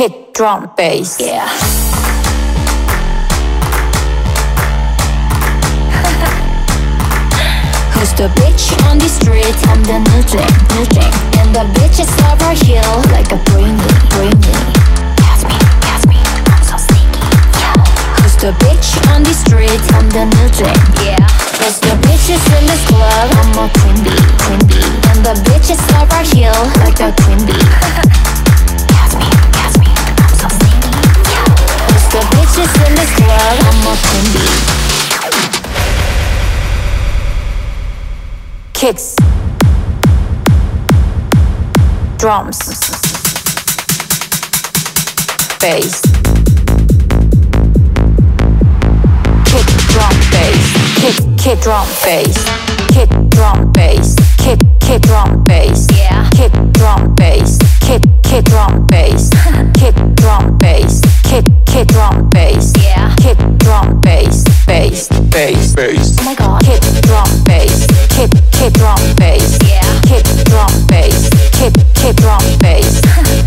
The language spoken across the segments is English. kick, drum, bass. Yeah. Who's the bitch on the street? I'm the new thing, new thing. And the bitch is over here like a brainy, brainy. Catch me, I'm so sneaky, yeah. Who's the bitch on the street? I'm the new thing, yeah. Cause the bitch is in this club, I'm a queen bee, queen bee. And the bitch is over here like a queen bee. Catch me, I'm so sneaky, yeah. Cause the bitch is in this club, I'm a queen bee. Kicks, drums, bass. Kick, drum, bass. Kick, kick, drum, bass. Kick, drum, bass. Kick, kick, drum, bass. Yeah. Kick, drum, bass. Kick, kick, drum, bass. Kick, drum, bass. Kick, kick, drum, bass. Yeah. Kick, drum, bass. Bass, bass, bass. Oh my god. Kick, drum, bass. Kick, kick, drum, bass. Yeah. Kick, drum, bass. Kick, kick, drum, bass.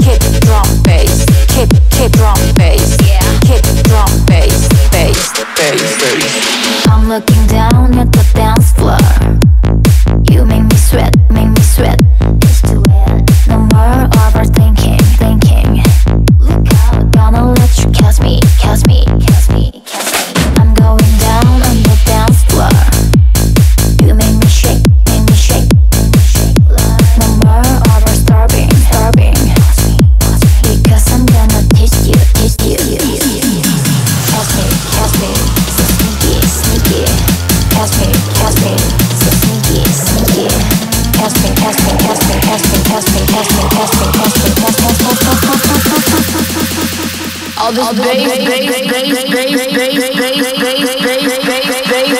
Kick, drum, bass. Kick, kick, drum, bass. Yeah. Kick, drum, bass. Bass, bass, bass. I'm looking down at the dance floor. You make me sweat, make me sweat. It's too wet. No more overthinking, thinking. Look out, gonna let you catch me, catch me, catch me, catch me. I'm going down on the dance floor. You make me shake, shake. No more overstarving, starving. Because I'm gonna teach you, teach you, teach you. Catch me, so sneaky, sneaky. Catch me, so sneaky, sneaky. Catch me, catch me, catch me, catch me, catch me, catch me, catch me, catch me, catch me, catch me. All this bass, bass, bass, bass, bass, bass, bass, bass, bass, bass, bass, bass.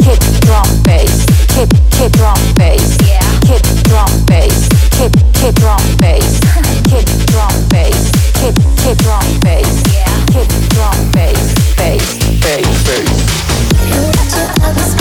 Kick drum bass, bass, bass, bass, bass.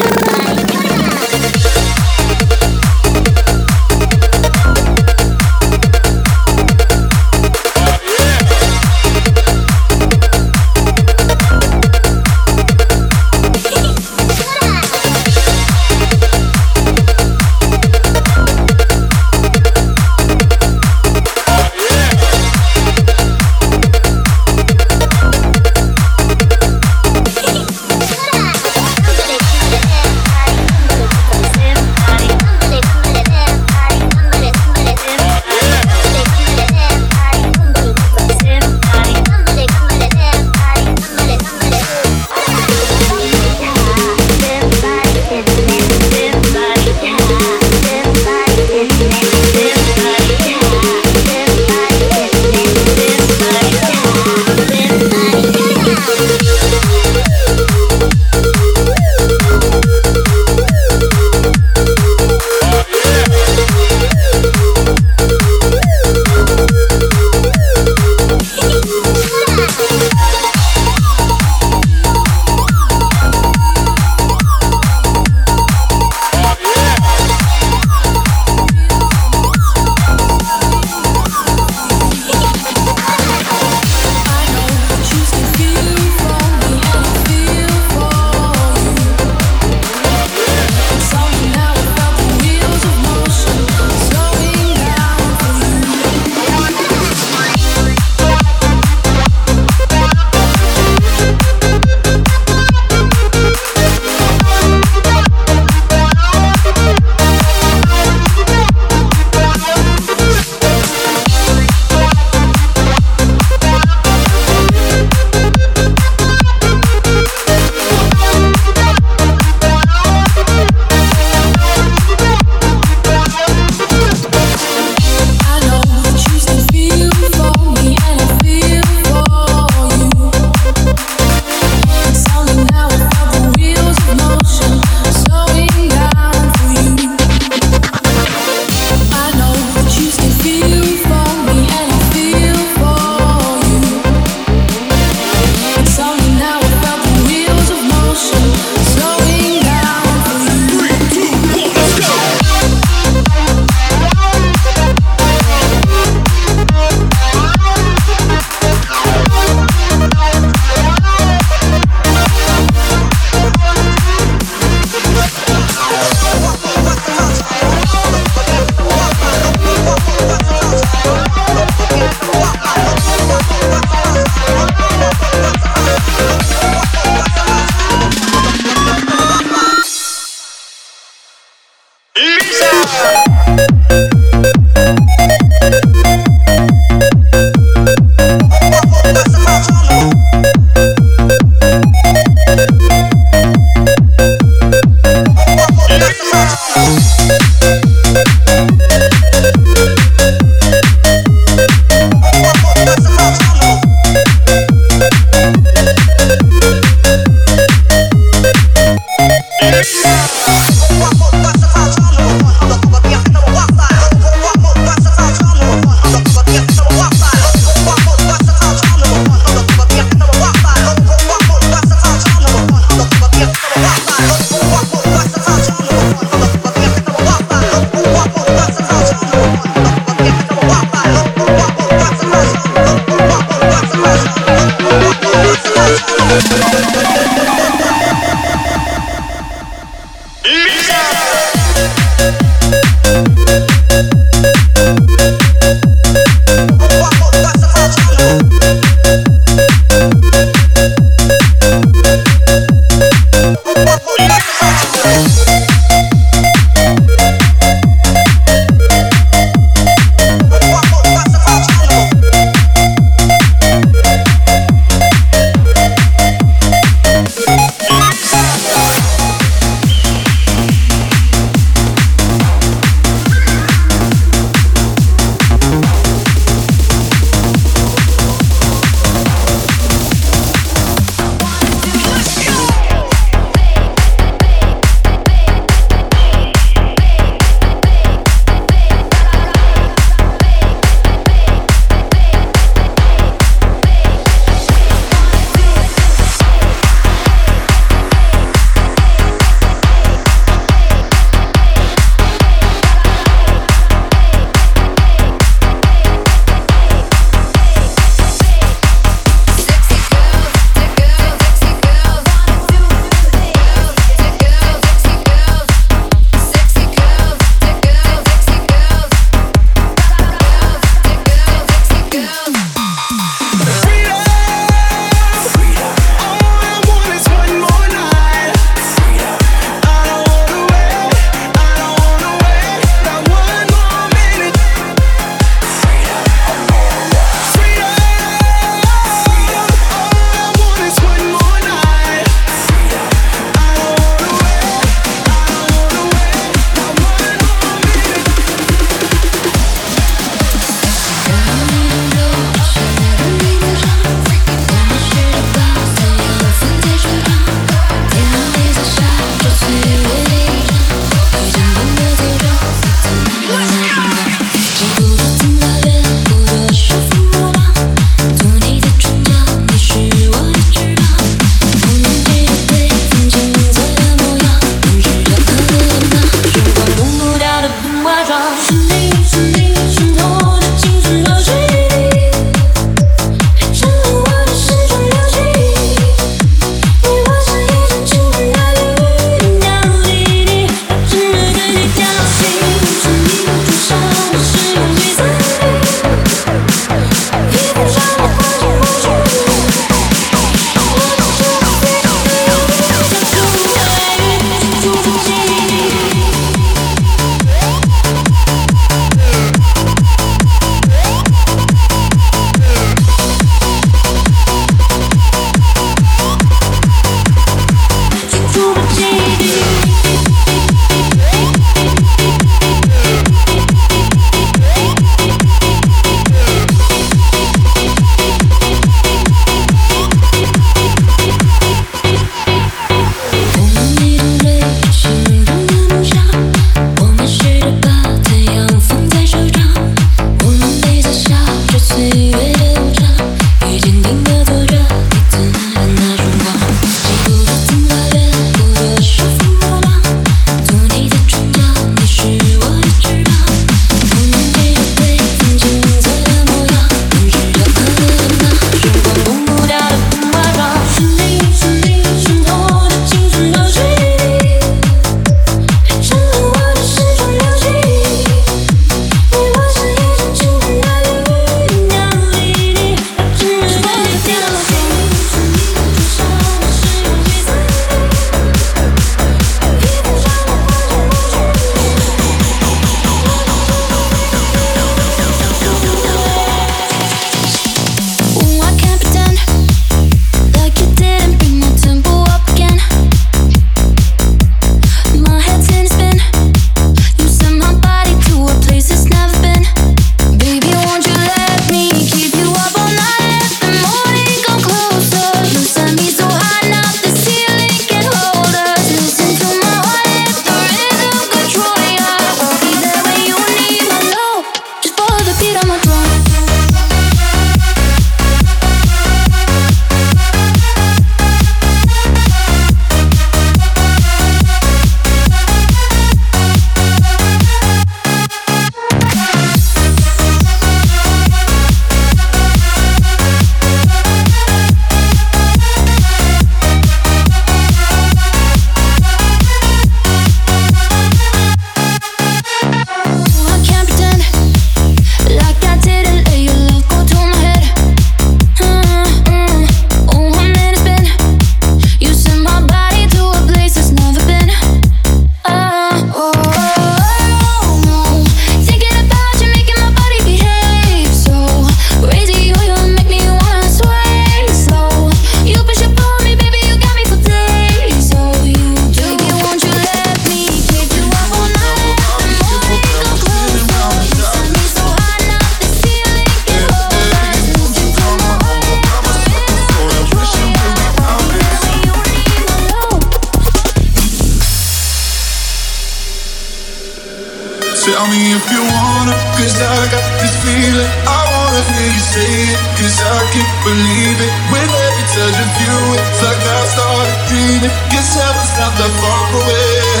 Tell me if you wanna, cause I got this feeling. I wanna hear you say it, cause I can't believe it. With every touch of you, it's like I started dreaming. Guess heaven's not that far away.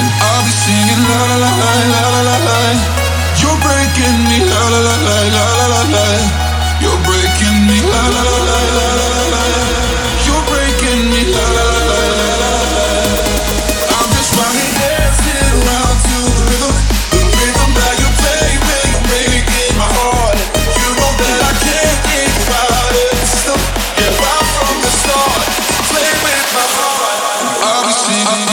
And I'll be singing la la la la la la la la. You're breaking me la la la la la la la la. You're breaking me la la la la la la la. You're breaking me la la la la la la. I'm just running dancing around to the rhythm, the rhythm that you play when you're breaking my heart. You know that I can't get out of the system. Yeah, right from the start, play with my heart. I'm singing.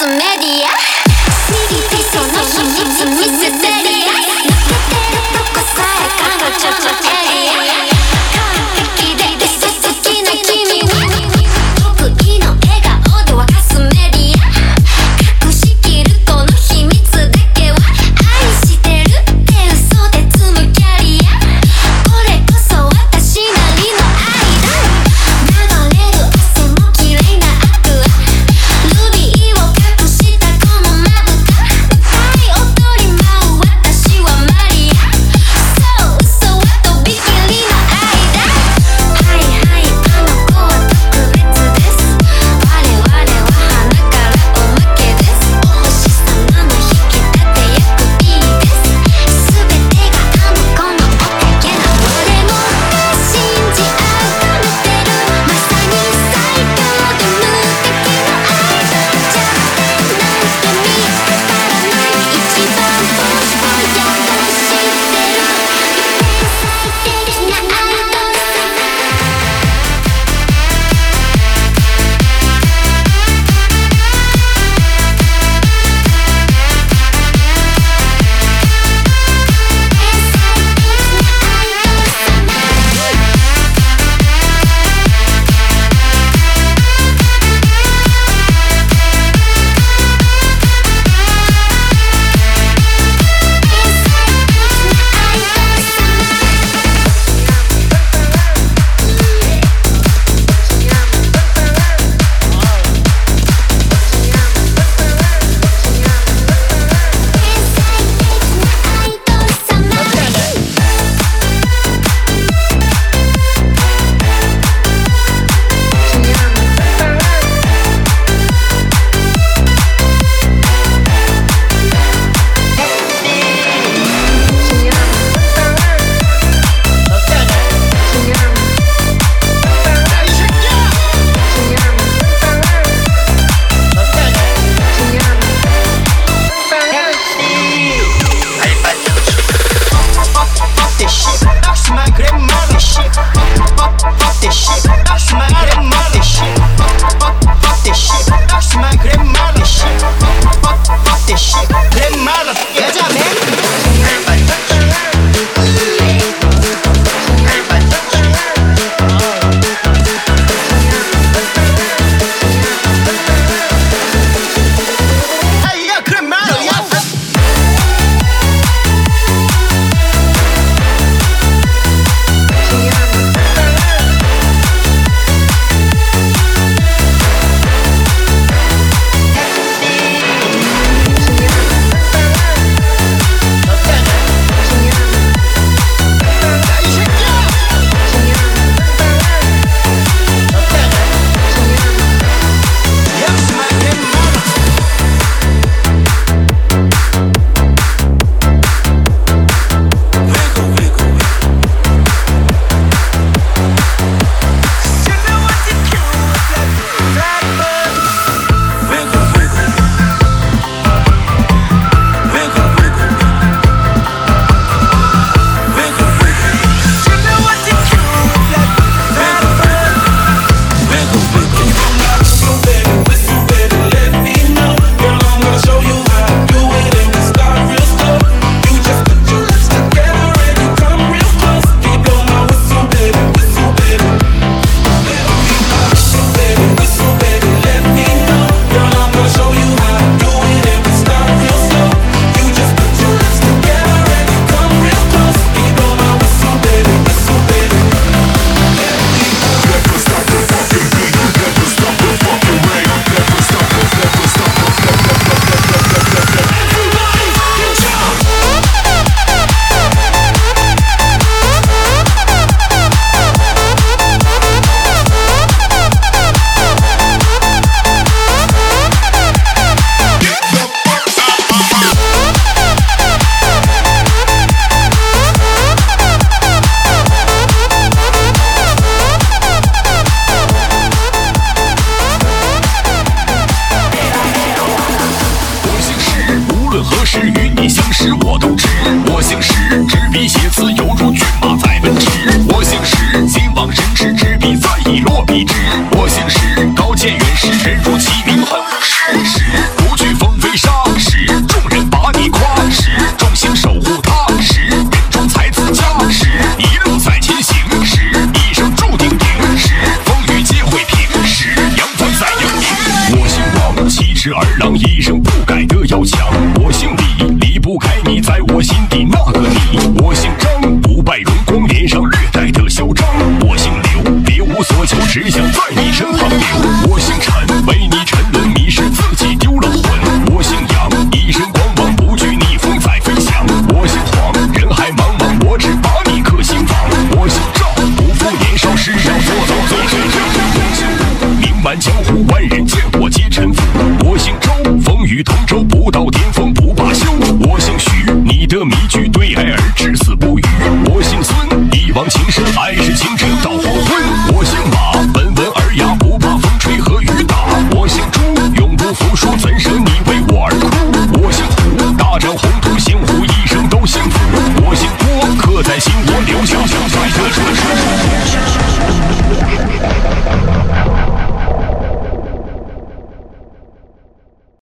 我姓石，高见原始，人如其名，很无实。不改的要强。我姓李，离不开你在我心底那个你。我姓张，不败荣光，脸上略带的嚣张。我姓刘，别无所求，只想在你身旁留。我姓陈，为你沉沦，迷失自己，丢了魂。我姓杨，一身光芒，不惧逆风在飞翔。我姓黄，人海茫茫，我只把你刻心房。我姓赵，不负年少，世上所造最真正。名满江湖，万人见我皆臣服。我姓周，风雨同舟，不到巅峰不罢休。我姓徐，你的迷局对爱而至死不渝。我姓孙，一往情深，爱是情深到黄昏。我姓马，温文尔雅，不怕风吹和雨打。我姓朱，永不服输，怎舍你为我而哭。我姓胡，大展宏图，姓胡一生都幸福。我姓郭，刻在心窝，留下强大的传说。